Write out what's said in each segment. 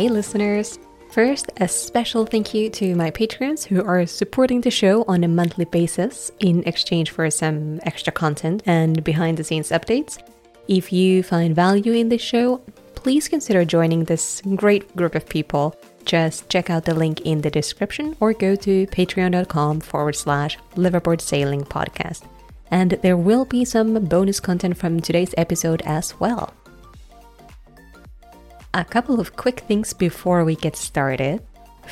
Hey listeners! First, a special thank you to my Patreons who are supporting the show on a monthly basis in exchange for some extra content and behind-the-scenes updates. If you find value in this show, please consider joining this great group of people. Just check out the link in the description or go to patreon.com/Liveaboard Sailing Podcast. And there will be some bonus content from today's episode as well. A couple of quick things before we get started.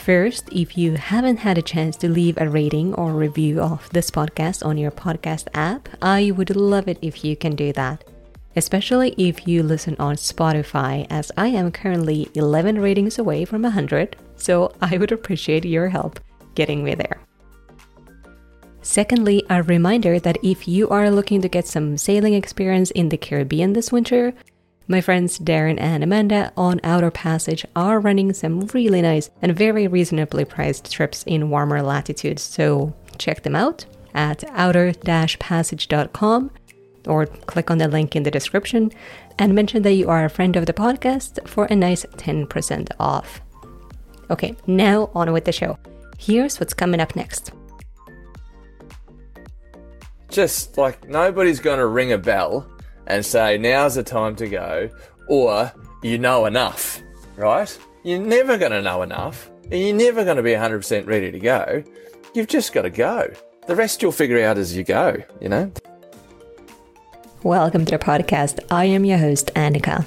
First, if you haven't had a chance to leave a rating or review of this podcast on your podcast app, I would love it if you can do that. Especially if you listen on Spotify, as I am currently 11 ratings away from 100, so I would appreciate your help getting me there. Secondly, a reminder that if you are looking to get some sailing experience in the Caribbean this winter, my friends Darren and Amanda on Outer Passage are running some really nice and very reasonably priced trips in warmer latitudes, so check them out at outer-passage.com or click on the link in the description and mention that you are a friend of the podcast for a nice 10% off. Okay, now on with the show. Here's what's coming up next. Just like nobody's going to ring a bell and say, now's the time to go, or you know enough, right? You're never going to know enough, and you're never going to be 100% ready to go. You've just got to go. The rest you'll figure out as you go, you know? Welcome to the podcast. I am your host, Annika.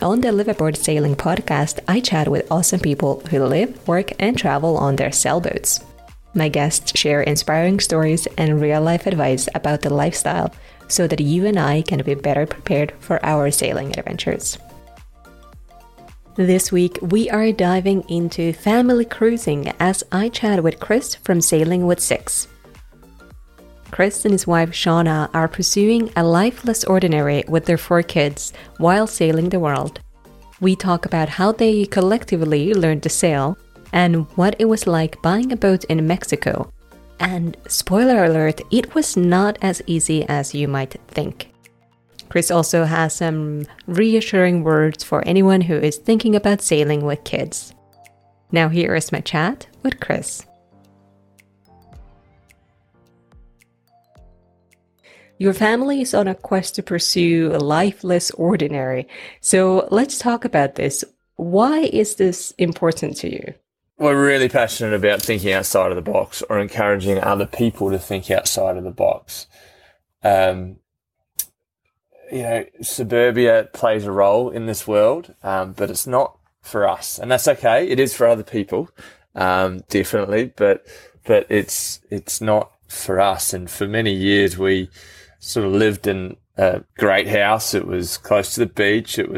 On the Liveaboard Sailing Podcast, I chat with awesome people who live, work, and travel on their sailboats. My guests share inspiring stories and real-life advice about the lifestyle, so that you and I can be better prepared for our sailing adventures. This week, we are diving into family cruising as I chat with Chris from Sailing With Six. Chris and his wife Shauna are pursuing a life less ordinary with their 4 kids while sailing the world. We talk about how they collectively learned to sail and what it was like buying a boat in Mexico. And spoiler alert, it was not as easy as you might think. Chris also has some reassuring words for anyone who is thinking about sailing with kids. Now here is my chat with Chris. Your family is on a quest to pursue a life less ordinary. So let's talk about this. Why is this important to you? We're really passionate about thinking outside of the box or encouraging other people to think outside of the box. You know, suburbia plays a role in this world, but it's not for us. And that's okay. It is for other people, definitely, but it's not for us. And for many years, we sort of lived in a great house. It was close to the beach. It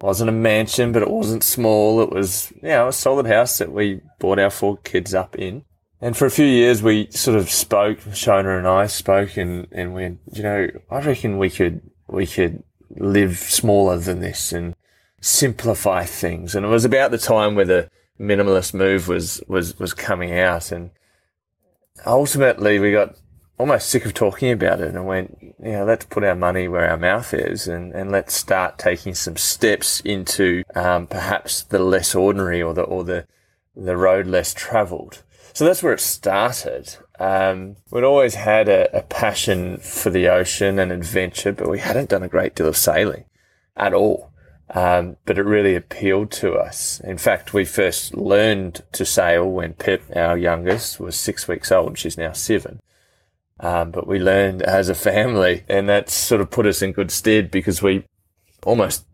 wasn't a mansion, but it wasn't small. It was, you know, a solid house that we brought our four kids up in. And for a few years, we sort of spoke, Shona and I spoke, and went, you know, I reckon we could live smaller than this and simplify things. And it was about the time where the minimalist move was coming out. And ultimately, we got almost sick of talking about it and went, you know, let's put our money where our mouth is and let's start taking some steps into perhaps the less ordinary or the road less travelled. So that's where it started. We'd always had a passion for the ocean and adventure, but we hadn't done a great deal of sailing at all. But it really appealed to us. In fact, we first learned to sail when Pip, our youngest, was 6 weeks old. She's now 7. But we learned as a family, and that sort of put us in good stead because we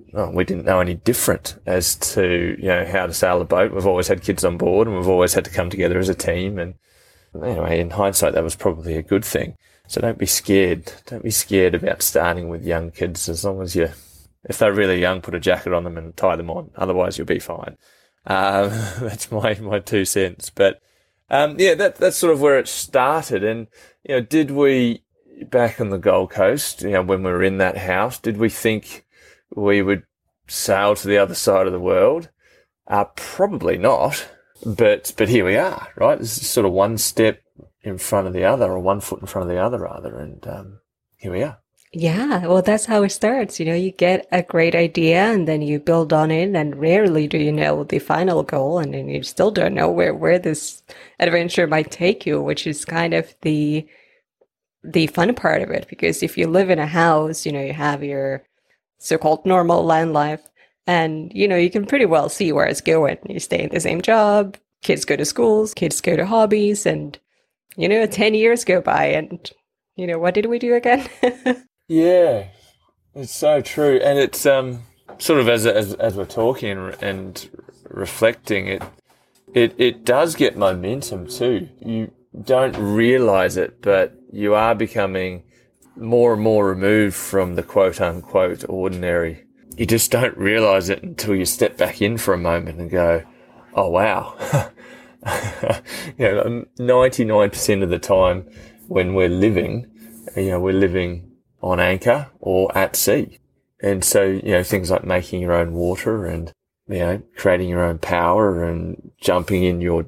didn't know any different as to, you know, how to sail a boat. We've always had kids on board and we've always had to come together as a team. And anyway, in hindsight, that was probably a good thing. So don't be scared. Don't be scared about starting with young kids as long as if they're really young, put a jacket on them and tie them on. Otherwise, you'll be fine. That's my 2 cents. But that's sort of where it started. And, you know, did we, back on the Gold Coast, you know, when we were in that house, did we think we would sail to the other side of the world? Probably not. But here we are, right? This is sort of one step in front of the other, or one foot in front of the other, rather. And here we are. Yeah, well, that's how it starts. You know, you get a great idea and then you build on it, and rarely do you know the final goal, and then you still don't know where this adventure might take you, which is kind of the fun part of it. Because if you live in a house, you know, you have your so-called normal land life, and, you know, you can pretty well see where it's going. You stay in the same job, kids go to schools, kids go to hobbies, and, you know, 10 years go by and, you know, what did we do again? Yeah, it's so true. And it's sort of as we're talking and reflecting, it does get momentum too. You don't realize it, but you are becoming more and more removed from the quote-unquote ordinary. You just don't realize it until you step back in for a moment and go, oh, wow. You know, 99% of the time when we're living, you know, we're living on anchor or at sea. And so, you know, things like making your own water and, you know, creating your own power and jumping in your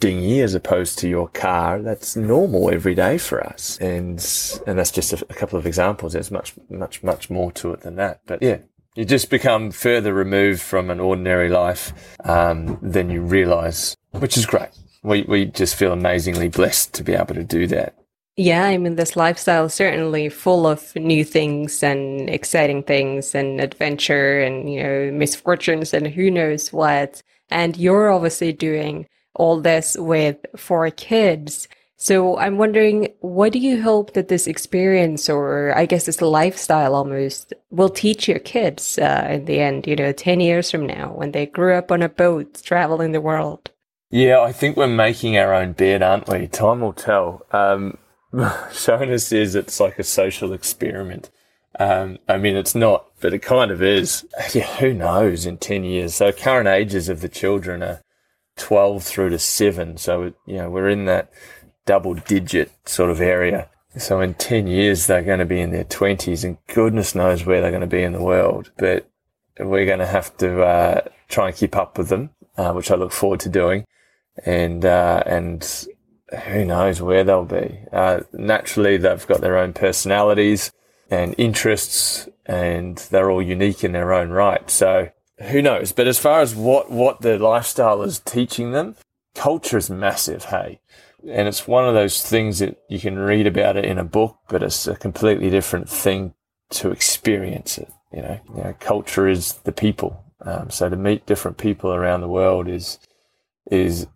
dinghy as opposed to your car, that's normal every day for us. And that's just a couple of examples. There's much, much, much more to it than that. But yeah, you just become further removed from an ordinary life than you realize, which is great. We just feel amazingly blessed to be able to do that. Yeah, I mean, this lifestyle is certainly full of new things and exciting things and adventure and, you know, misfortunes and who knows what. And you're obviously doing all this with 4 kids. So I'm wondering, what do you hope that this experience, or I guess this lifestyle almost, will teach your kids in the end, you know, 10 years from now when they grew up on a boat traveling the world? Yeah, I think we're making our own bed, aren't we? Time will tell. Shona says it's like a social experiment. I mean, it's not, but it kind of is. Yeah, who knows in 10 years? So current ages of the children are 12 through to 7. So, you know, we're in that double-digit sort of area. So in 10 years, they're going to be in their 20s, and goodness knows where they're going to be in the world. But we're going to have to try and keep up with them, which I look forward to doing. And who knows where they'll be. Naturally, they've got their own personalities and interests, and they're all unique in their own right. So who knows? But as far as what the lifestyle is teaching them, culture is massive, hey. And it's one of those things that you can read about it in a book, but it's a completely different thing to experience it. You know, culture is the people. So to meet different people around the world is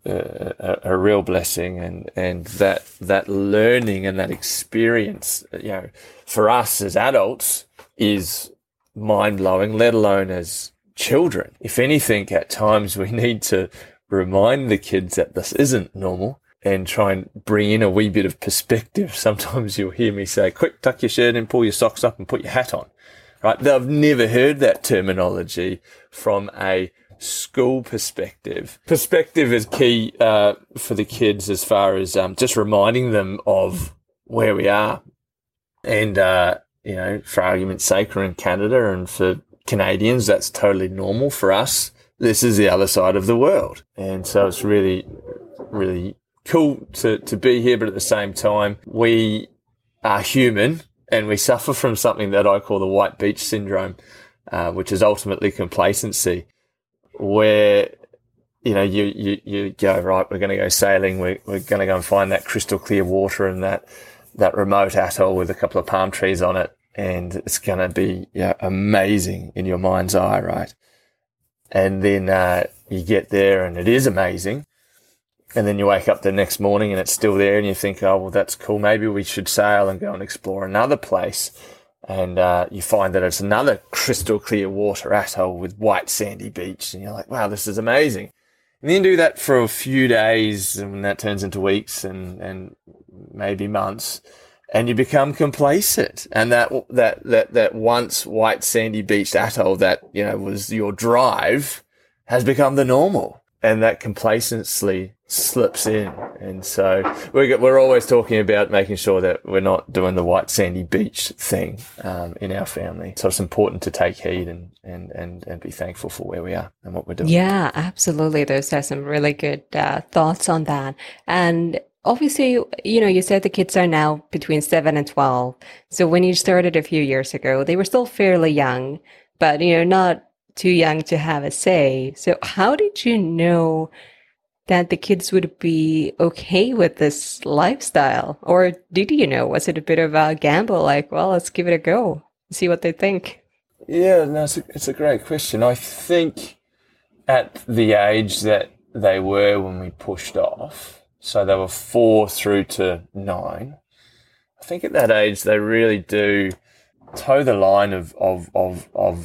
a real blessing, and that learning and that experience, you know, for us as adults is mind-blowing, let alone as children. If anything, at times we need to remind the kids that this isn't normal and try and bring in a wee bit of perspective. Sometimes you'll hear me say, quick, tuck your shirt in, pull your socks up and put your hat on, right? They've never heard that terminology from a school perspective. Perspective is key for the kids as far as just reminding them of where we are. And, you know, for argument's sake, we're in Canada, and for Canadians, that's totally normal. For us, this is the other side of the world. And so it's really, really cool to be here, but at the same time, we are human and we suffer from something that I call the white beach syndrome, which is ultimately complacency, where, you know, you go, right, we're going to go sailing, we're going to go and find that crystal clear water and that remote atoll with a couple of palm trees on it, and it's going to be, you know, amazing in your mind's eye, right? And then you get there and it is amazing, and then you wake up the next morning and it's still there, and you think, oh, well, that's cool, maybe we should sail and go and explore another place. And you find that it's another crystal clear water atoll with white sandy beach, and you're like, wow, this is amazing. And then do that for a few days, and that turns into weeks and maybe months, and you become complacent. And that once white sandy beach atoll that, you know, was your drive has become the normal, and that complacency slips in. And so we're always talking about making sure that we're not doing the white sandy beach thing in our family. So it's important to take heed and be thankful for where we are and what we're doing. Yeah, absolutely. Those are some really good thoughts on that. And obviously, you know, you said the kids are now between 7 and 12. So when you started a few years ago, they were still fairly young, but, you know, not too young to have a say. So how did you know that the kids would be okay with this lifestyle? Or did you know? Was it a bit of a gamble? Like, well, let's give it a go, see what they think. Yeah, no, it's a great question. I think at the age that they were when we pushed off, so they were 4 through to 9, I think at that age they really do toe the line of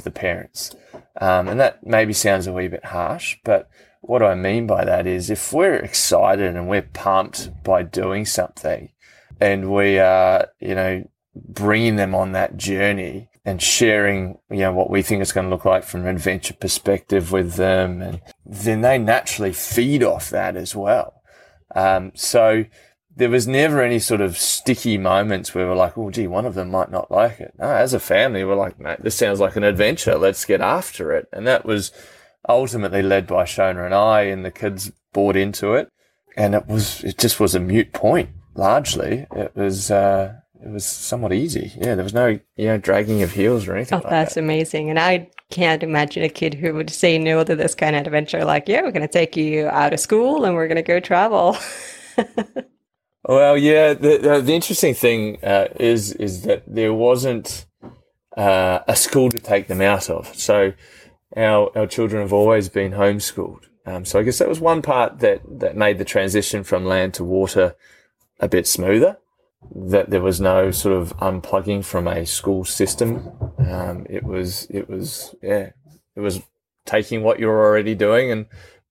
the parents. And that maybe sounds a wee bit harsh, but what I mean by that is if we're excited and we're pumped by doing something and we are, you know, bringing them on that journey and sharing, you know, what we think it's going to look like from an adventure perspective with them, and then they naturally feed off that as well. So there was never any sort of sticky moments where we're like, oh, gee, one of them might not like it. No, as a family, we're like, mate, this sounds like an adventure. Let's get after it. And that was ultimately led by Shona and I, and the kids bought into it. And it just was a moot point, largely. It was somewhat easy. Yeah, there was no, you know, dragging of heels or anything like that. Oh, that's amazing. And I can't imagine a kid who would say no to this kind of adventure. Like, yeah, we're going to take you out of school and we're going to go travel. Well, yeah, the interesting thing is that there wasn't a school to take them out of. So our children have always been homeschooled. So I guess that was one part that made the transition from land to water a bit smoother, that there was no sort of unplugging from a school system. It was taking what you're already doing and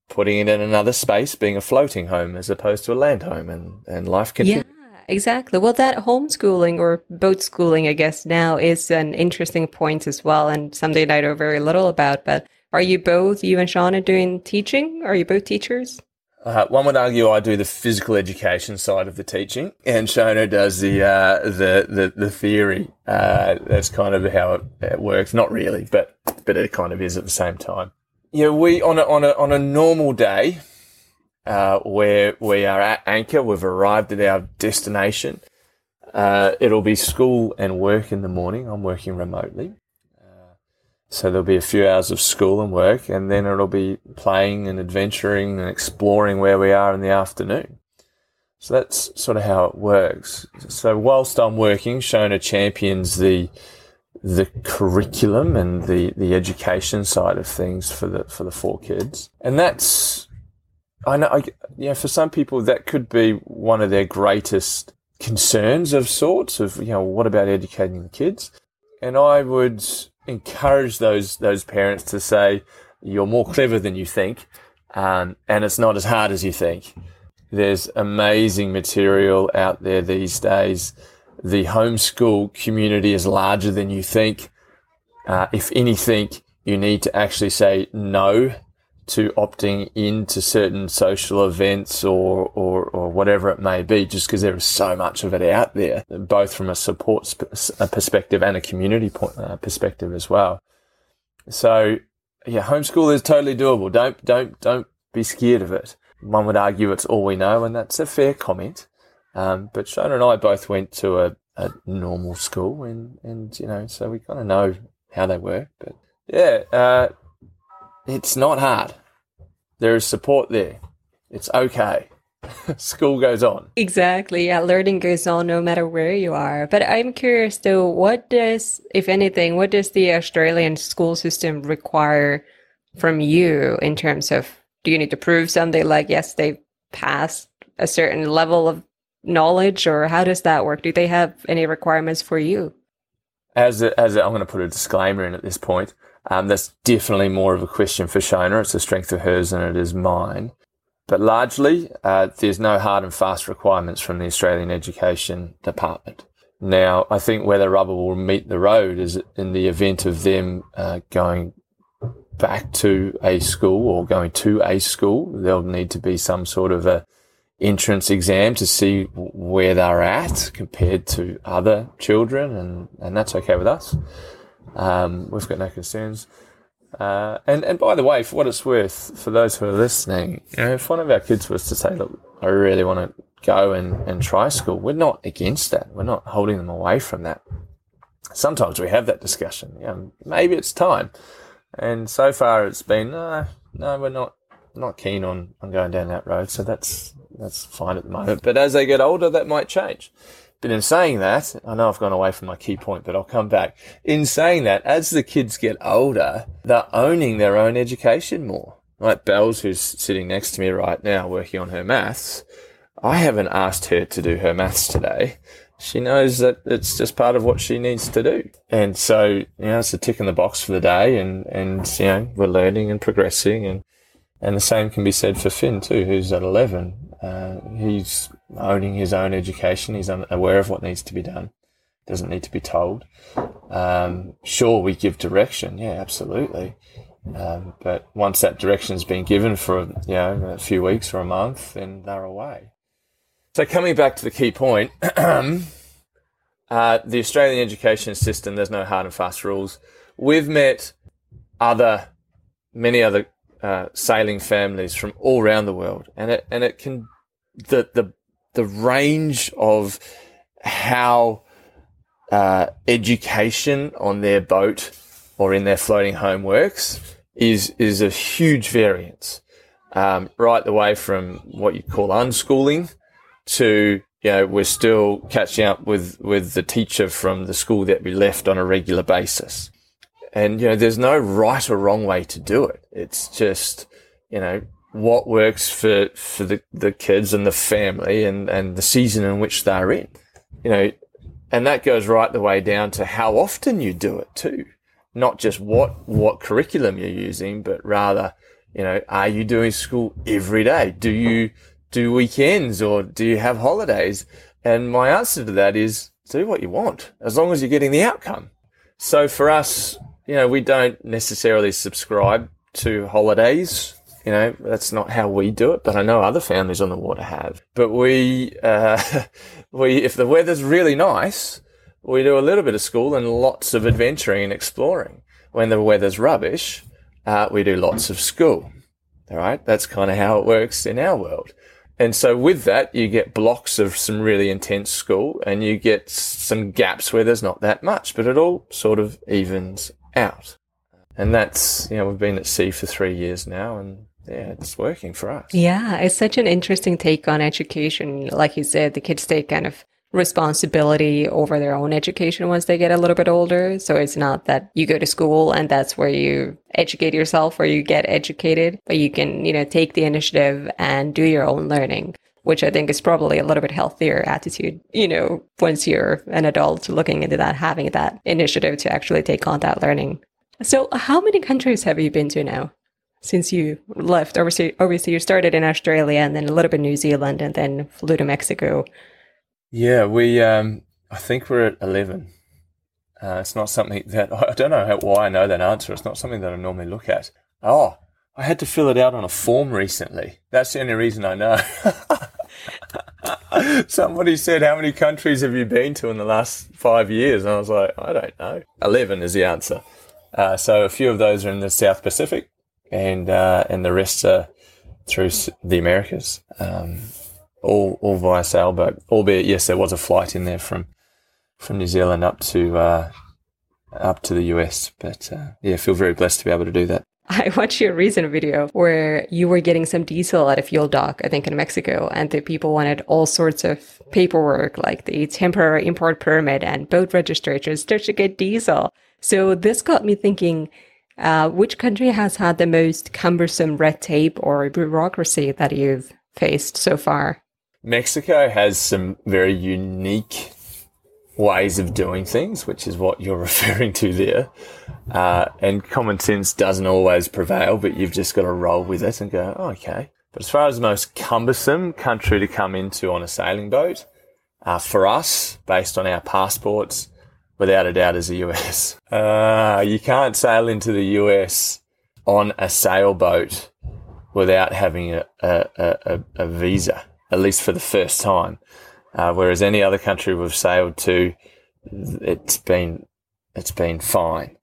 putting it in another space, being a floating home as opposed to a land home, and life continues. Yeah, exactly. Well, that homeschooling or boat schooling, I guess now, is an interesting point as well, and something I know very little about. But are you and Shauna, doing teaching? Are you both teachers? One would argue I do the physical education side of the teaching, and Shona does the theory. That's kind of how it works. Not really, but it kind of is at the same time. Yeah, we on a normal day, where we are at anchor, we've arrived at our destination. It'll be school and work in the morning. I'm working remotely, so there'll be a few hours of school and work, and then it'll be playing and adventuring and exploring where we are in the afternoon. So that's sort of how it works. So whilst I'm working, Shona champions the curriculum and the education side of things for the 4 kids. And that's, I know, you know, for some people that could be one of their greatest concerns of sorts of, you know, what about educating the kids? And I would encourage those parents to say, you're more clever than you think, and it's not as hard as you think. There's amazing material out there these days. The homeschool community is larger than you think. If anything, you need to actually say no to opting into certain social events or whatever it may be, just because there is so much of it out there, both from a support perspective and a community perspective as well. So, yeah, homeschool is totally doable. Don't be scared of it. One would argue it's all we know, and that's a fair comment. But Shona and I both went to a normal school, and you know, so we kind of know how they work. But yeah, it's not hard. There is support there. It's okay. School goes on. Exactly. Yeah, learning goes on no matter where you are. But I'm curious though, what does, if anything, what does the Australian school system require from you in terms of, do you need to prove something like, yes, they passed a certain level of knowledge, or how does that work? Do they have any requirements for you? I'm going to put a disclaimer in at this point. That's definitely more of a question for Shona. It's a strength of hers than it is mine. But largely, there's no hard and fast requirements from the Australian Education Department. Now, I think where the rubber will meet the road is in the event of them going back to a school or going to a school. There'll need to be some sort of a entrance exam to see where they're at compared to other children, and that's okay with us. We've got no concerns. And by the way, for what it's worth, for those who are listening, you know, if one of our kids was to say, look, I really want to go and try school, we're not against that. We're not holding them away from that. Sometimes we have that discussion. You know, maybe it's time. And so far it's been, no, we're not keen on going down that road. So that's fine at the moment. But as they get older, that might change. But in saying that, I know I've gone away from my key point, but I'll come back. In saying that, as the kids get older, they're owning their own education more. Like Belle's, who's sitting next to me right now working on her maths, I haven't asked her to do her maths today. She knows that it's just part of what she needs to do. And so, you know, it's a tick in the box for the day, and you know, we're learning and progressing. And the same can be said for Finn too, who's at 11. He's owning his own education. He's aware of what needs to be done. Doesn't need to be told. Sure, we give direction. Yeah, absolutely. But once that direction has been given for, you know, a few weeks or a month, then they're away. So coming back to the key point, the Australian education system, there's no hard and fast rules. We've met many other sailing families from all around the world, and it can, the range of how education on their boat or in their floating home works is a huge variance, right the way from what you call unschooling to, you know, we're still catching up with the teacher from the school that we left on a regular basis. And, you know, there's no right or wrong way to do it. It's just, you know, what works for the kids and the family and the season in which they're in, you know, and that goes right the way down to how often you do it too, not just what curriculum you're using, but rather, you know, are you doing school every day? Do you do weekends or do you have holidays? And my answer to that is do what you want, as long as you're getting the outcome. So for us, you know, we don't necessarily subscribe to holidays. You know, that's not how we do it, but I know other families on the water have. But we if the weather's really nice, we do a little bit of school and lots of adventuring and exploring. When the weather's rubbish, we do lots of school. All right? That's kind of how it works in our world. And so with that, you get blocks of some really intense school and you get some gaps where there's not that much, but it all sort of evens out. And that's, you know, we've been at sea for 3 years now, and yeah, it's working for us. Yeah, it's such an interesting take on education. Like you said, the kids take kind of responsibility over their own education once they get a little bit older. So it's not that you go to school and that's where you educate yourself or you get educated, but you can, you know, take the initiative and do your own learning, which I think is probably a little bit healthier attitude, you know, once you're an adult looking into that, having that initiative to actually take on that learning. So how many countries have you been to now? since you left? Obviously you started in Australia and then a little bit New Zealand and then flew to Mexico. Yeah, we I think we're at 11. It's not something that, I don't know why I know that answer. It's not something that I normally look at. Oh, I had to fill it out on a form recently. That's the only reason I know. Somebody said, how many countries have you been to in the last 5 years? And I was like, I don't know. 11 is the answer. So a few of those are in the South Pacific and the rest are through the Americas, all via sailboat. Albeit, yes, there was a flight in there from New Zealand up to the US. But yeah, I feel very blessed to be able to do that. I watched your recent video where you were getting some diesel at a fuel dock, I think in Mexico, and the people wanted all sorts of paperwork, like the temporary import permit and boat registrations just to get diesel. So this got me thinking, which country has had the most cumbersome red tape or bureaucracy that you've faced so far? Mexico has some very unique ways of doing things, which is what you're referring to there. And common sense doesn't always prevail, but you've just got to roll with it and go, oh, okay. But as far as the most cumbersome country to come into on a sailing boat, for us, based on our passports, without a doubt is the US. You can't sail into the US on a sailboat without having a visa, at least for the first time. Whereas any other country we've sailed to, it's been fine.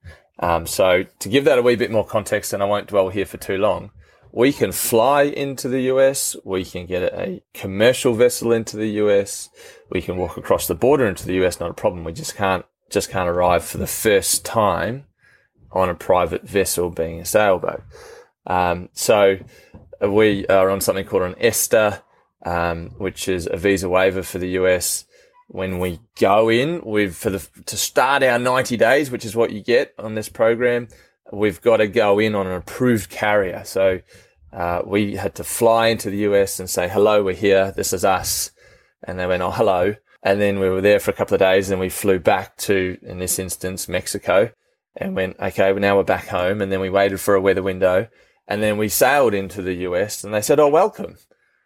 So to give that a wee bit more context, and I won't dwell here for too long, we can fly into the US, we can get a commercial vessel into the US, we can walk across the border into the US, not a problem. We just can't arrive for the first time on a private vessel being a sailboat. So we are on something called an ESTA, which is a visa waiver for the US. When we go in, to start our 90 days, which is what you get on this program, we've got to go in on an approved carrier. So we had to fly into the US and say, hello, we're here, this is us. And they went, oh, hello. And then we were there for a couple of days and we flew back to, in this instance, Mexico, and went, okay, well, now we're back home. And then we waited for a weather window and then we sailed into the US and they said, oh, welcome.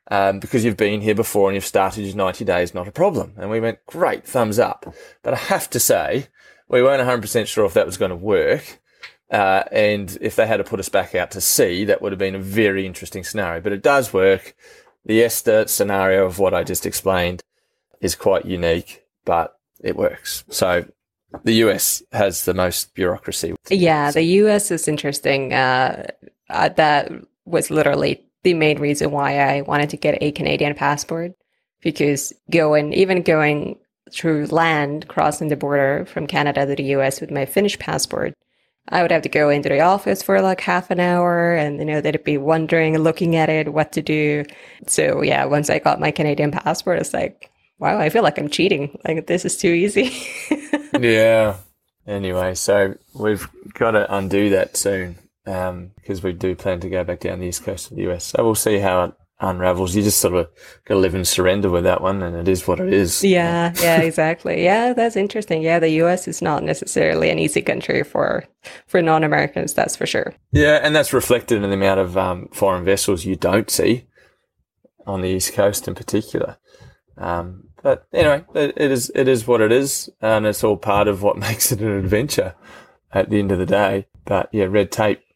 Because you've been here before and you've started your 90 days, not a problem. And we went, great, thumbs up. But I have to say, we weren't 100% sure if that was going to work. And if they had to put us back out to sea, that would have been a very interesting scenario. But it does work. The ESTA scenario of what I just explained is quite unique, but it works. So the US has the most bureaucracy. Yeah, the US is interesting. That was literally the main reason why I wanted to get a Canadian passport, because even going through land, crossing the border from Canada to the US with my Finnish passport, I would have to go into the office for like half an hour and, they'd be wondering, looking at it, what to do. So yeah, once I got my Canadian passport, it's like, wow, I feel like I'm cheating. Like this is too easy. Yeah. Anyway, so we've got to undo that soon. Because we do plan to go back down the east coast of the US. So we'll see how it unravels. You just sort of got to live and surrender with that one, and it is what it is. Yeah, you know? Yeah, exactly. Yeah, that's interesting. Yeah, the US is not necessarily an easy country for non-Americans, that's for sure. Yeah, and that's reflected in the amount of foreign vessels you don't see on the east coast in particular. But anyway, it is what it is, and it's all part of what makes it an adventure at the end of the day. But yeah, red tape.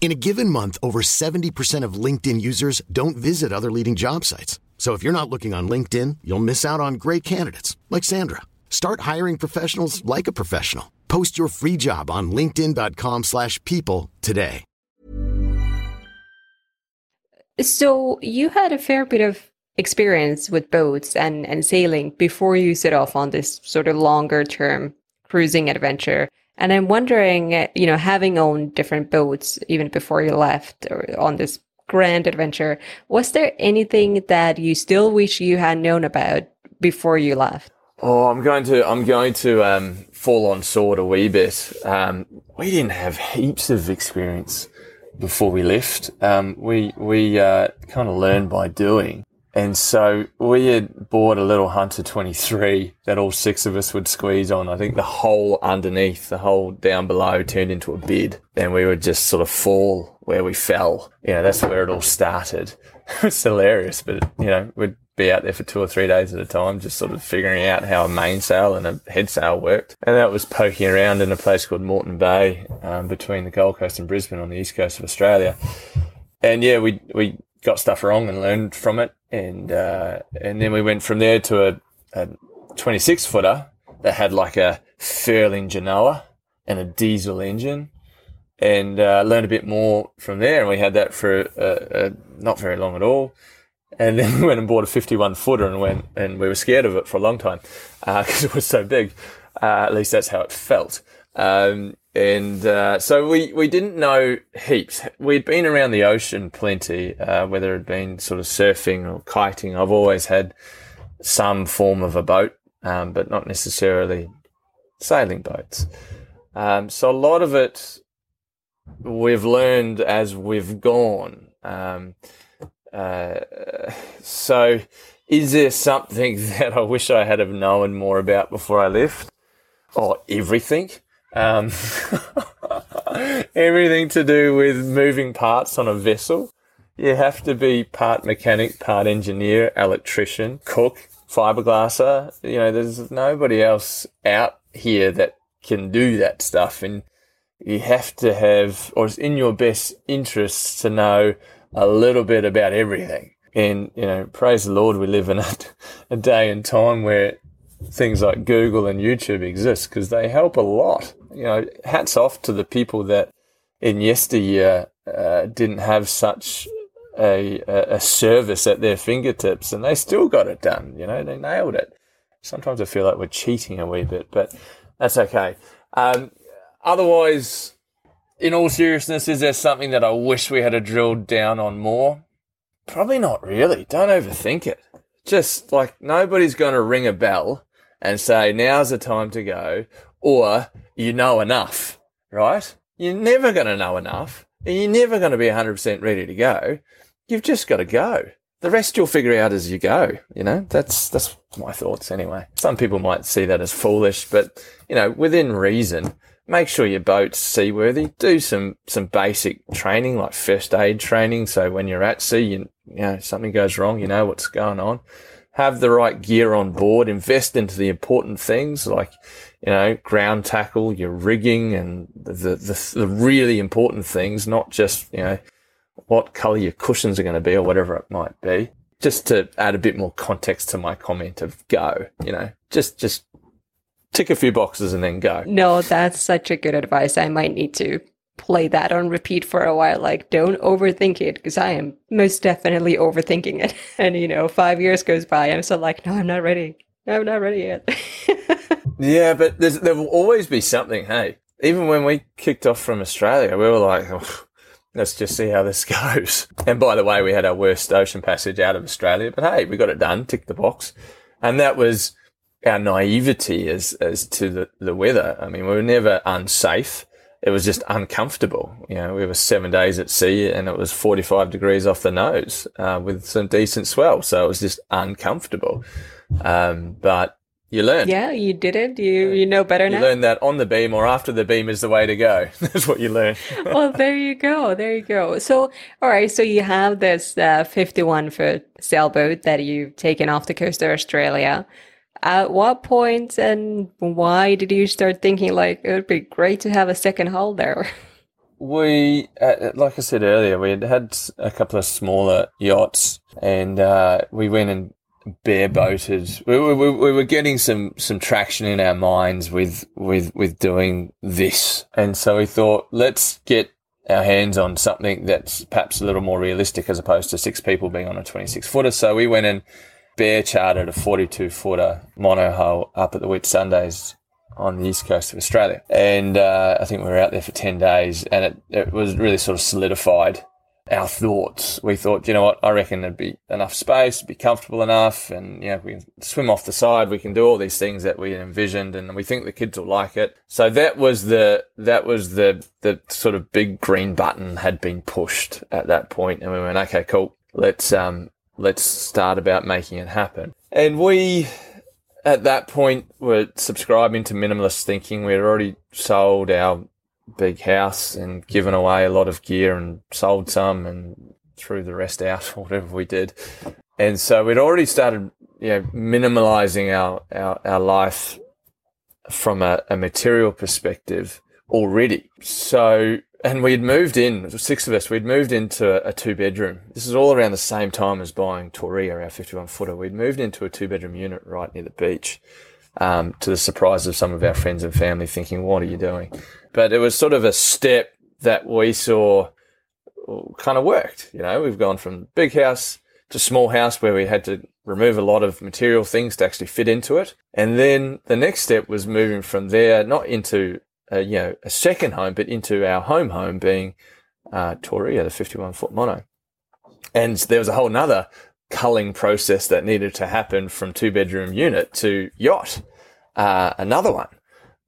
In a given month, over 70% of LinkedIn users don't visit other leading job sites. So if you're not looking on LinkedIn, you'll miss out on great candidates like Sandra. Start hiring professionals like a professional. Post your free job on linkedin.com/people today. So you had a fair bit of experience with boats and sailing before you set off on this sort of longer term cruising adventure. And I'm wondering, you know, having owned different boats even before you left or on this grand adventure, was there anything that you still wish you had known about before you left? Oh, I'm going to fall on sword a wee bit. We didn't have heaps of experience before we left. We kind of learned by doing. And so we had bought a little Hunter 23 that all six of us would squeeze on. I think the hole underneath, the hole down below turned into a bed, and we would just sort of fall where we fell. You know, that's where it all started. It's hilarious, but you know, we'd be out there for 2 or 3 days at a time, just sort of figuring out how a mainsail and a headsail worked. And that was poking around in a place called Moreton Bay, between the Gold Coast and Brisbane on the east coast of Australia. And yeah, we got stuff wrong and learned from it. And then we went from there to a 26 footer that had like a Furling Genoa and a diesel engine, and learned a bit more from there. And we had that for not very long at all. And then we went and bought a 51 footer and we were scared of it for a long time, because it was so big. At least that's how it felt. So we didn't know heaps. We'd been around the ocean plenty, whether it had been sort of surfing or kiting. I've always had some form of a boat, but not necessarily sailing boats. So a lot of it we've learned as we've gone. So is there something that I wish I had have known more about before I left? Oh, everything. Everything to do with moving parts on a vessel. You have to be part mechanic, part engineer, electrician, cook, fiberglasser. You know, there's nobody else out here that can do that stuff. And you have to have, or it's in your best interests to know a little bit about everything. And, you know, praise the Lord, we live in a day and time where things like Google and YouTube exist, because they help a lot. You know, hats off to the people that in yesteryear didn't have such a service at their fingertips, and they still got it done. You know, they nailed it. Sometimes I feel like we're cheating a wee bit, but that's okay. Otherwise, in all seriousness, is there something that I wish we had drilled down on more? Probably not really. Don't overthink it. Just like, nobody's going to ring a bell and say, now's the time to go, or you know enough, right? You're never going to know enough, and you're never going to be 100% ready to go. You've just got to go. The rest you'll figure out as you go, you know? That's my thoughts anyway. Some people might see that as foolish, but, you know, within reason, make sure your boat's seaworthy. Do some basic training, like first aid training, so when you're at sea, you know, something goes wrong, you know what's going on. Have the right gear on board. Invest into the important things like, you know, ground tackle, your rigging, and the really important things, not just, you know, what colour your cushions are going to be or whatever it might be. Just to add a bit more context to my comment of go, you know, just tick a few boxes and then go. No, that's such a good advice. I might need to play that on repeat for a while. Like, don't overthink it, because I am most definitely overthinking it. And, you know, 5 years goes by, I'm still like, no, I'm not ready. I'm not ready yet. Yeah, but there will always be something, hey. Even when we kicked off from Australia, we were like, oh, let's just see how this goes. And by the way, we had our worst ocean passage out of Australia, but hey, we got it done, ticked the box. And that was our naivety as to the weather. I mean, we were never unsafe. It was just uncomfortable. You know, we were 7 days at sea and it was 45 degrees off the nose, with some decent swell. So it was just uncomfortable. But you learn. Yeah, you did it. You know better now. You learn that on the beam or after the beam is the way to go. That's what you learn. Well, there you go. There you go. So, all right. So you have this 51-foot sailboat that you've taken off the coast of Australia. At what point and why did you start thinking, like, it would be great to have a second hull there? We, like I said earlier, we had a couple of smaller yachts, and we went and bareboated. We were getting some traction in our minds with doing this, and so we thought, let's get our hands on something that's perhaps a little more realistic as opposed to six people being on a 26-footer. So we went and bare chartered a 42-footer monohull up at the Whitsundays on the east coast of Australia. And I think we were out there for 10 days, and it was really sort of solidified our thoughts. We thought, you know what, I reckon there'd be enough space, be comfortable enough, and, you know, we can swim off the side, we can do all these things that we envisioned, and we think the kids will like it. So that was the sort of big green button had been pushed at that point, and we went, okay, cool, let's start about making it happen. And we, at that point, were subscribing to minimalist thinking. We had already sold our big house and given away a lot of gear and sold some and threw the rest out or whatever we did. And so we'd already started, you know, minimalizing our life from a material perspective already. So, and we'd moved in, six of us, we'd moved into a two-bedroom. This is all around the same time as buying Torreya, our 51-footer. We'd moved into a two-bedroom unit right near the beach, to the surprise of some of our friends and family thinking, what are you doing? But it was sort of a step that we saw kind of worked. You know, we've gone from big house to small house where we had to remove a lot of material things to actually fit into it. And then the next step was moving from there, not into a second home, but into our home being Torreya, the 51-foot mono. And there was a whole nother culling process that needed to happen from two-bedroom unit to yacht, another one,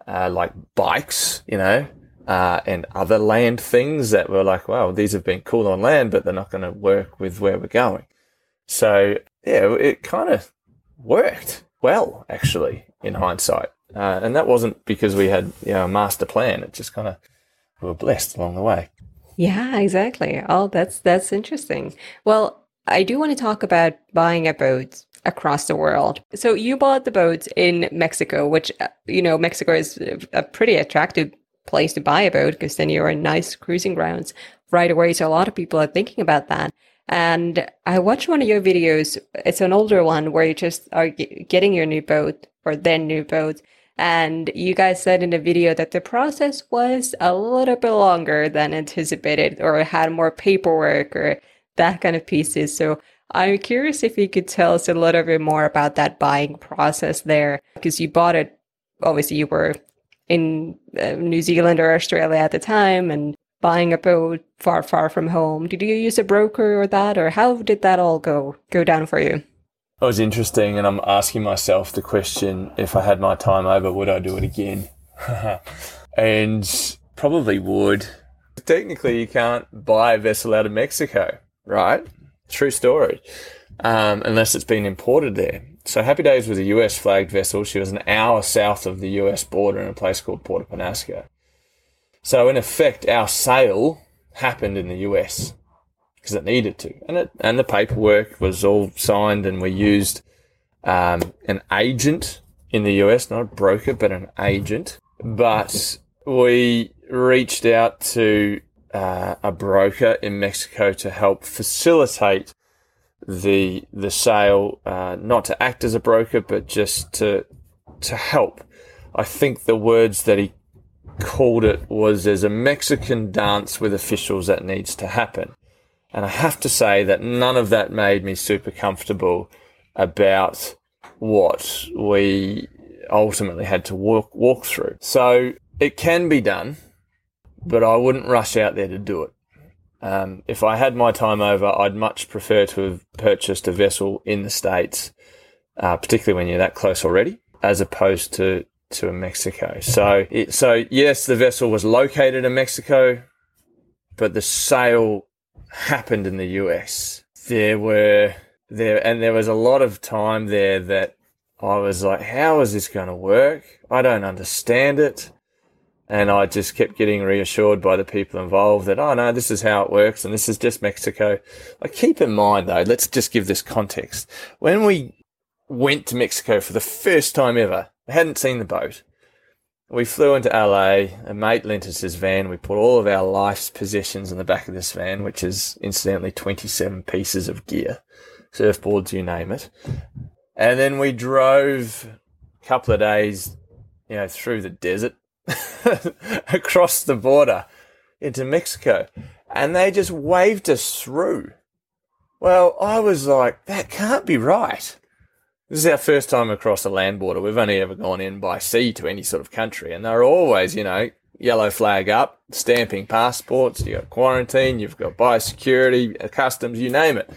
like bikes, you know, and other land things that were like, wow, these have been cool on land, but they're not going to work with where we're going. So, yeah, it kind of worked well, actually, in hindsight. And that wasn't because we had, you know, a master plan. It just kind of, we were blessed along the way. Yeah, exactly. Oh, that's interesting. Well, I do want to talk about buying a boat across the world. So you bought the boats in Mexico, which, you know, Mexico is a pretty attractive place to buy a boat because then you're in nice cruising grounds right away. So a lot of people are thinking about that. And I watched one of your videos. It's an older one where you just are getting your new boat or then new boat. And you guys said in the video that the process was a little bit longer than anticipated, or had more paperwork or that kind of pieces. So I'm curious if you could tell us a little bit more about that buying process there, because you bought it, obviously you were in New Zealand or Australia at the time and buying a boat far, far from home. Did you use a broker or that, or how did that all go down for you? It was interesting, and I'm asking myself the question, if I had my time over, would I do it again? And probably would. Technically, you can't buy a vessel out of Mexico, right? True story, unless it's been imported there. So Happy Days was a US-flagged vessel. She was an hour south of the US border in a place called Puerto Peñasco. So in effect, our sale happened in the US, because it needed to. And the paperwork was all signed, and we used an agent in the US, not a broker, but an agent. But we reached out to a broker in Mexico to help facilitate the sale, not to act as a broker, but just to help. I think the words that he called it was, there's a Mexican dance with officials that needs to happen. And I have to say that none of that made me super comfortable about what we ultimately had to walk through. So it can be done, but I wouldn't rush out there to do it. If I had my time over, I'd much prefer to have purchased a vessel in the States, particularly when you're that close already, as opposed to Mexico. So yes, the vessel was located in Mexico, but the sale happened in the US. There was a lot of time there that I was like, how is this going to work? I don't understand it. And I just kept getting reassured by the people involved that, oh no, this is how it works, and this is just Mexico. Like, keep in mind though, let's just give this context. When we went to Mexico for the first time ever, I hadn't seen the boat. We flew into LA, a mate lent us his van. We put all of our life's possessions in the back of this van, which is incidentally 27 pieces of gear, surfboards, you name it. And then we drove a couple of days, you know, through the desert across the border into Mexico, and they just waved us through. Well, I was like, that can't be right. This is our first time across a land border. We've only ever gone in by sea to any sort of country, and they're always, you know, yellow flag up, stamping passports, you've got quarantine, you've got biosecurity, customs, you name it.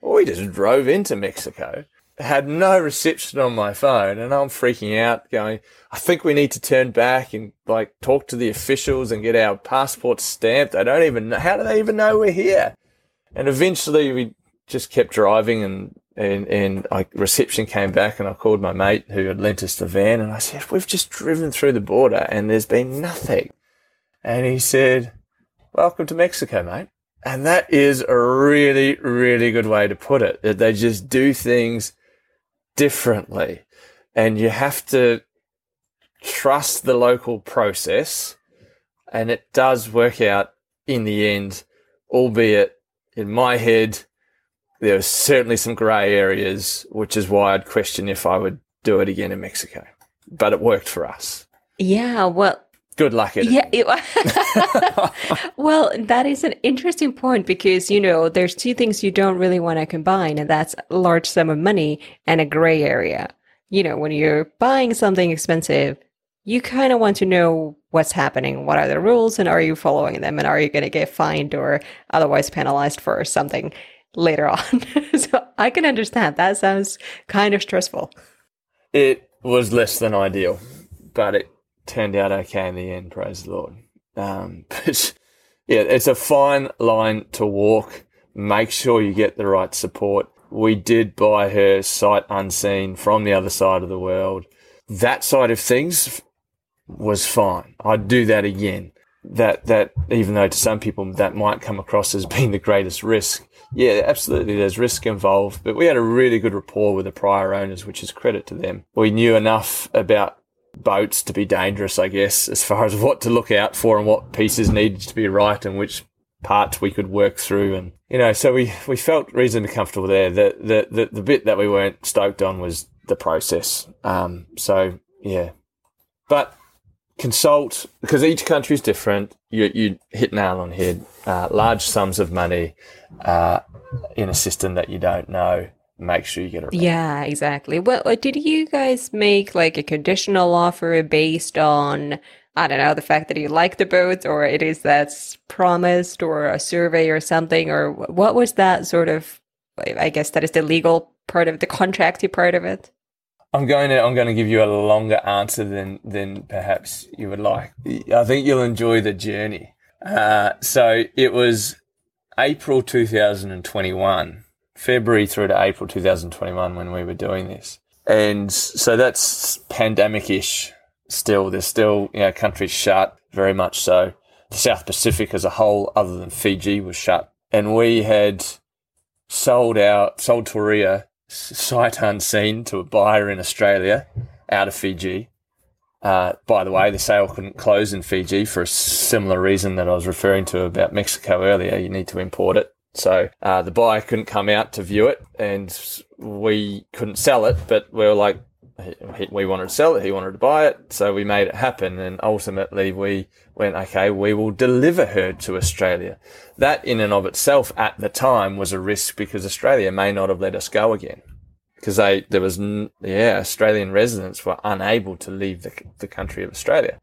Well, we just drove into Mexico, had no reception on my phone, and I'm freaking out going, I think we need to turn back and, like, talk to the officials and get our passports stamped. I don't even know. How do they even know we're here? And eventually we just kept driving, and reception came back, and I called my mate who had lent us the van, and I said, we've just driven through the border and there's been nothing. And he said, welcome to Mexico, mate. And that is a really, really good way to put it, that they just do things differently. And you have to trust the local process, and it does work out in the end, albeit in my head, there are certainly some grey areas, which is why I'd question if I would do it again in Mexico. But it worked for us. Yeah, well... Good luck at it. Yeah, well, that is an interesting point because, you know, there's two things you don't really want to combine, and that's a large sum of money and a grey area. You know, when you're buying something expensive, you kind of want to know what's happening, what are the rules, and are you following them, and are you going to get fined or otherwise penalized for something later on. So I can understand. That sounds kind of stressful. It was less than ideal, but it turned out okay in the end, praise the Lord. But yeah, it's a fine line to walk. Make sure you get the right support. We did buy her sight unseen from the other side of the world. That side of things was fine. I'd do that again. That even though to some people that might come across as being the greatest risk, yeah, absolutely, there's risk involved, but we had a really good rapport with the prior owners, which is credit to them. We knew enough about boats to be dangerous, I guess, as far as what to look out for and what pieces needed to be right and which parts we could work through. And, you know, so we felt reasonably comfortable there. The bit that we weren't stoked on was the process. So, yeah. But consult, because each country is different. You hit nail on head. Large sums of money in a system that you don't know. Make sure you get it right. Yeah, exactly. Well, did you guys make like a conditional offer based on, I don't know, the fact that you like the boat, or it is that's promised, or a survey or something, or what was that sort of? I guess that is the legal part of the contracty part of it. I'm going to give you a longer answer than perhaps you would like. I think you'll enjoy the journey. So it was April 2021, February through to April 2021 when we were doing this. And so that's pandemic-ish still. There's still, you know, countries shut, very much so. The South Pacific as a whole, other than Fiji, was shut. And we had sold Torreya sight unseen to a buyer in Australia out of Fiji. By the way, the sale couldn't close in Fiji for a similar reason that I was referring to about Mexico earlier. You need to import it. So the buyer couldn't come out to view it, and we couldn't sell it, but we were like, we wanted to sell it, he wanted to buy it, so we made it happen. And ultimately we went, okay, we will deliver her to Australia. That in and of itself at the time was a risk because Australia may not have let us go again, because Australian residents were unable to leave the country of Australia.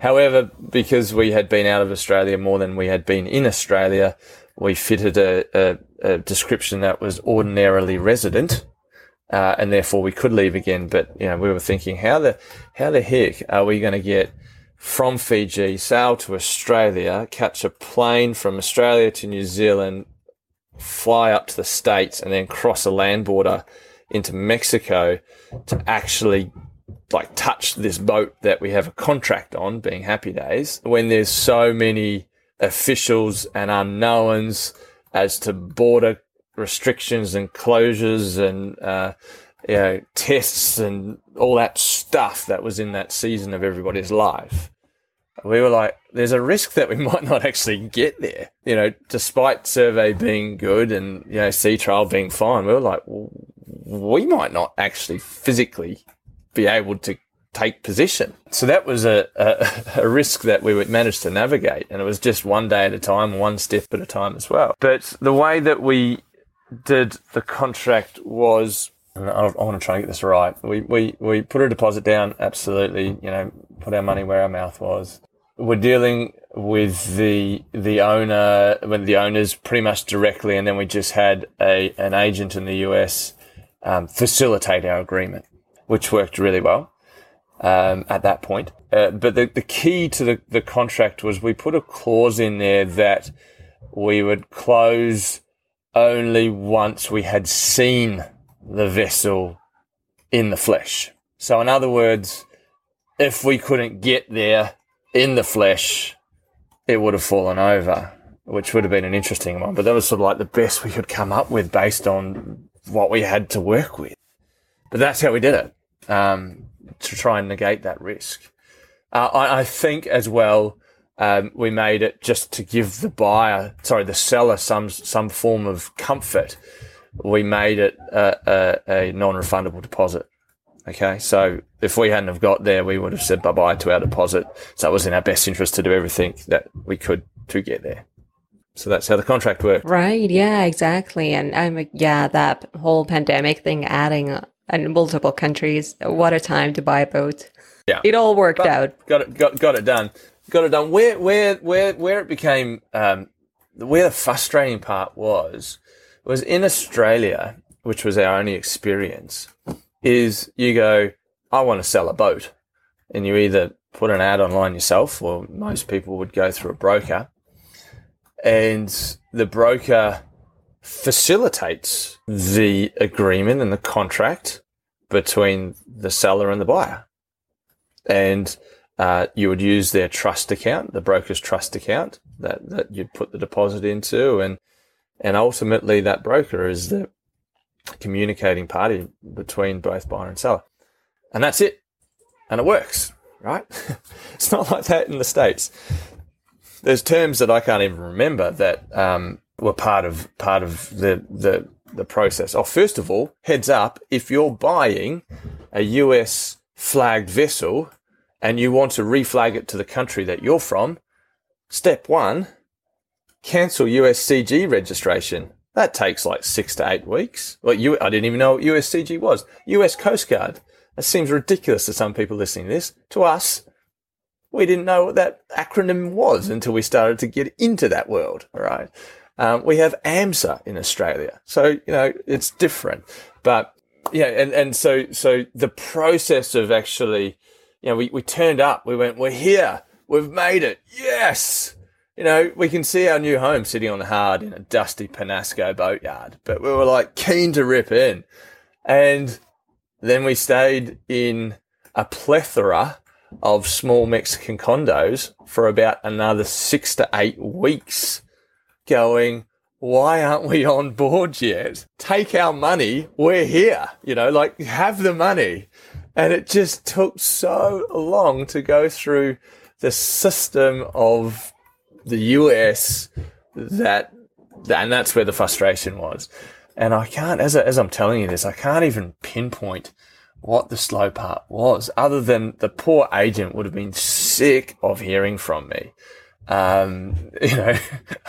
However, because we had been out of Australia more than we had been in Australia, we fitted a description that was ordinarily resident. And therefore we could leave again, but you know, we were thinking, how the heck are we going to get from Fiji, sail to Australia, catch a plane from Australia to New Zealand, fly up to the States, and then cross a land border into Mexico to actually like touch this boat that we have a contract on, being Happy Days, when there's so many officials and unknowns as to border restrictions and closures and you know, tests and all that stuff that was in that season of everybody's life. we were like, there's a risk that we might not actually get there, you know, despite survey being good and, you know, sea trial being fine. We were like, well, we might not actually physically be able to take position. So that was a risk that we would manage to navigate, and it was just one day at a time, one step at a time as well. But the way that we did the contract was, and I want to try and get this right, we put a deposit down, absolutely, you know, put our money where our mouth was. We're dealing with the owner, with the owners pretty much directly, and then we just had an agent in the US facilitate our agreement, which worked really well at that point. But the key to the contract was we put a clause in there that we would close only once we had seen the vessel in the flesh. So in other words, if we couldn't get there in the flesh, it would have fallen over, which would have been an interesting one. But that was sort of like the best we could come up with based on what we had to work with. But that's how we did it, to try and negate that risk. I think as well, we made it just to give the seller some form of comfort. We made it a non-refundable deposit. Okay, so if we hadn't have got there, we would have said bye-bye to our deposit. So it was in our best interest to do everything that we could to get there. So that's how the contract worked. Right, yeah, exactly. And that whole pandemic thing, adding in multiple countries, what a time to buy a boat. Yeah. It all worked out. Got it done. Got it done. Where it became, where the frustrating part was in Australia, which was our only experience, is you go, I want to sell a boat, and you either put an ad online yourself, or most people would go through a broker, and the broker facilitates the agreement and the contract between the seller and the buyer. And you would use their trust account, the broker's trust account that you'd put the deposit into, and ultimately that broker is the communicating party between both buyer and seller. And that's it. And it works, right? It's not like that in the States. There's terms that I can't even remember that were part of the process. Oh, first of all, heads up, if you're buying a US flagged vessel and you want to reflag it to the country that you're from, step one, cancel USCG registration. That takes like 6 to 8 weeks. Well, I didn't even know what USCG was. US Coast Guard. That seems ridiculous to some people listening to this. To us, we didn't know what that acronym was until we started to get into that world. All right. We have AMSA in Australia. So, you know, it's different. But yeah, and so the process of actually, you know, we turned up, we went, we're here, we've made it. Yes. You know, we can see our new home sitting on the hard in a dusty Peñasco boatyard, but we were like keen to rip in. And then we stayed in a plethora of small Mexican condos for about another 6 to 8 weeks, going, why aren't we on board yet? Take our money. We're here, you know, like have the money. And it just took so long to go through the system of the US, and that's where the frustration was. And I can't, as I'm telling you this, I can't even pinpoint what the slow part was, other than the poor agent would have been sick of hearing from me. You know,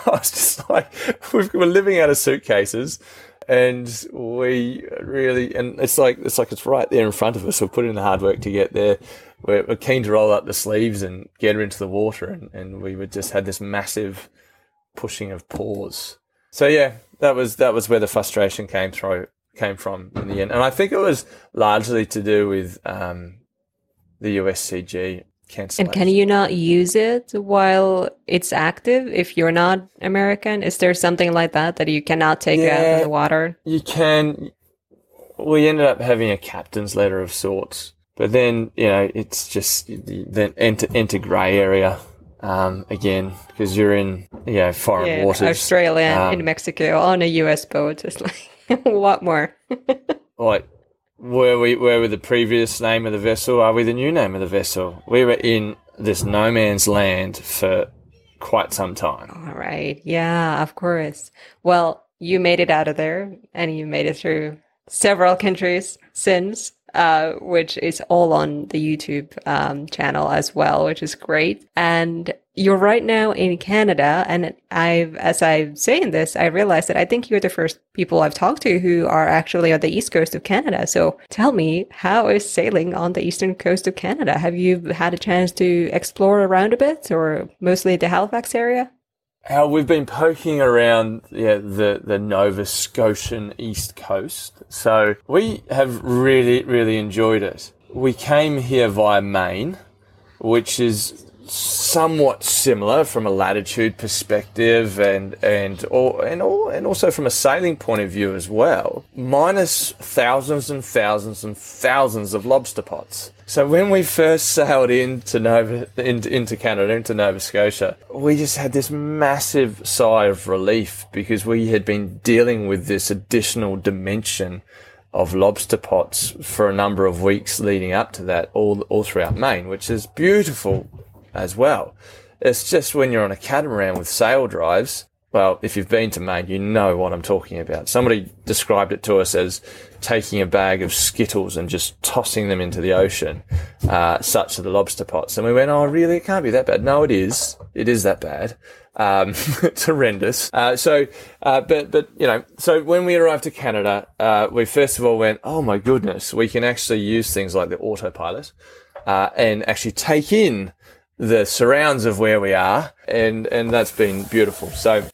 I was just like, we're living out of suitcases, and we really, and it's like it's right there in front of us. We've put in the hard work to get there. We're keen to roll up the sleeves and get her into the water, and we would just had this massive pushing of paws. So yeah, that was where the frustration came from in the end, and I think it was largely to do with the USCG cancellation. And can you not use it while it's active if you're not American? Is there something like that you cannot take out of the water? You can. We ended up having a captain's letter of sorts. But then, you know, it's just then enter grey area again, because you're in, you know, foreign waters. Australia, in Mexico, on a US boat. It's like, what more? Like, were we the previous name of the vessel? Are we the new name of the vessel? We were in this no man's land for quite some time. All right. Yeah, of course. Well, you made it out of there, and you made it through several countries since, which is all on the YouTube channel as well, which is great. And you're right now in Canada, and as I'm saying this, I realize that I think you're the first people I've talked to who are actually on the east coast of Canada. So tell me, how is sailing on the eastern coast of Canada? Have you had a chance to explore around a bit, or mostly the Halifax area? We've been poking around the Nova Scotian east coast. So we have really, really enjoyed it. We came here via Maine, which is somewhat similar from a latitude perspective and also from a sailing point of view as well, minus thousands and thousands and thousands of lobster pots. So when we first sailed into Canada, into Nova Scotia, we just had this massive sigh of relief because we had been dealing with this additional dimension of lobster pots for a number of weeks leading up to that, all throughout Maine, which is beautiful as well. It's just when you're on a catamaran with sail drives, well, if you've been to Maine, you know what I'm talking about. Somebody described it to us as taking a bag of Skittles and just tossing them into the ocean, such are the lobster pots. And we went, oh, really? It can't be that bad. No, it is. It is that bad. It's horrendous. So when we arrived to Canada, we first of all went, oh my goodness, we can actually use things like the autopilot, and actually take in the surrounds of where we are, and that's been beautiful. So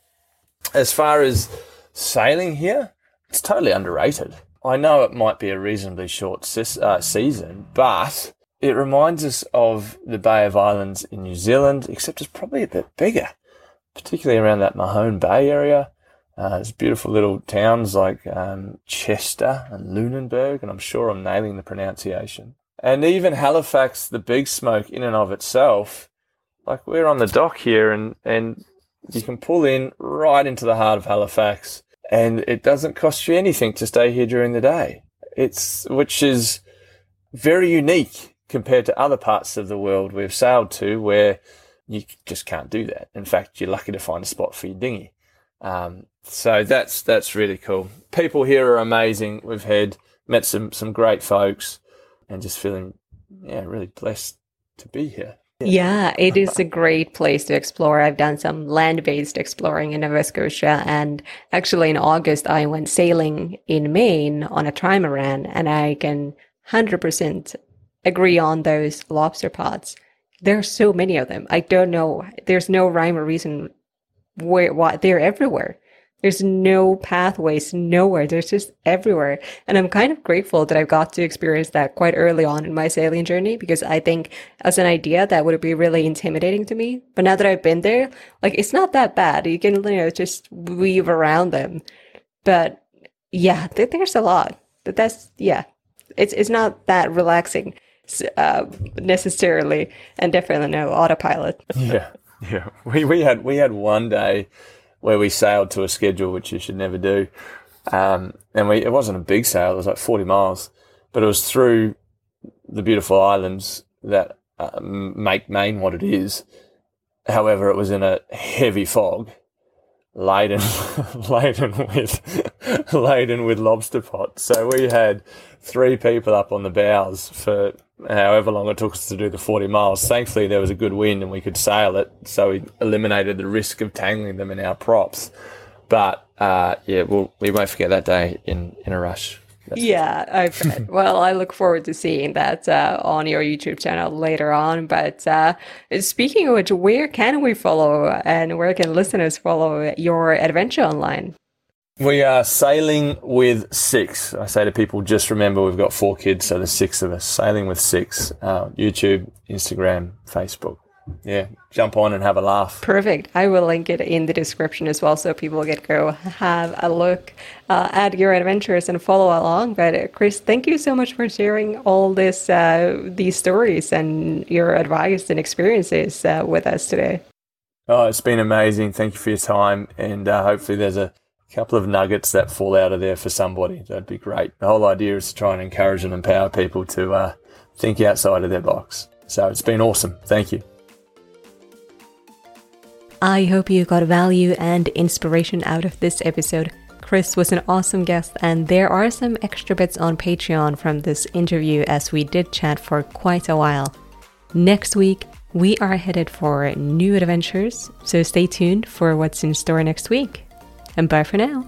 as far as sailing here, it's totally underrated. I know it might be a reasonably short season, but it reminds us of the Bay of Islands in New Zealand, except it's probably a bit bigger, particularly around that Mahone Bay area. There's beautiful little towns like Chester and Lunenburg, and I'm sure I'm nailing the pronunciation. And even Halifax, the Big Smoke in and of itself, like we're on the dock here and you can pull in right into the heart of Halifax and it doesn't cost you anything to stay here during the day. Which is very unique compared to other parts of the world we've sailed to where you just can't do that. In fact, you're lucky to find a spot for your dinghy. So that's really cool. People here are amazing. We've met some great folks. And just feeling, really blessed to be here. Yeah, it is a great place to explore. I've done some land-based exploring in Nova Scotia. And actually in August, I went sailing in Maine on a trimaran. And I can 100% agree on those lobster pots. There are so many of them. I don't know. There's no rhyme or reason why they're everywhere. There's no pathways, nowhere. There's just everywhere. And I'm kind of grateful that I got to experience that quite early on in my sailing journey, because I think as an idea that would be really intimidating to me. But now that I've been there, like, it's not that bad. You can, just weave around them. But yeah, there's a lot. But it's not that relaxing necessarily, and definitely no autopilot. Yeah. We had one day where we sailed to a schedule, which you should never do. It wasn't a big sail, it was like 40 miles, but it was through the beautiful islands that make Maine what it is. However, it was in a heavy fog, laden with lobster pots. So we had three people up on the bows for however long it took us to do the 40 miles. Thankfully, there was a good wind and we could sail it, so we eliminated the risk of tangling them in our props. But, we won't forget that day in a rush. Well, I look forward to seeing that on your YouTube channel later on. But speaking of which, where can we follow and where can listeners follow your adventure online? We are Sailing With Six. I say to people, just remember we've got four kids, so there's six of us. Sailing With Six, YouTube, Instagram, Facebook. Yeah, jump on and have a laugh. Perfect. I will link it in the description as well, so people get to go have a look at your adventures and follow along. But Chris, thank you so much for sharing all this, these stories and your advice and experiences with us today. Oh, it's been amazing. Thank you for your time, and hopefully there's a couple of nuggets that fall out of there for somebody. That'd be great. The whole idea is to try and encourage and empower people to think outside of their box. So it's been awesome. Thank you. I hope you got value and inspiration out of this episode. Chris was an awesome guest, and there are some extra bits on Patreon from this interview as we did chat for quite a while. Next week, we are headed for new adventures, so stay tuned for what's in store next week. And bye for now.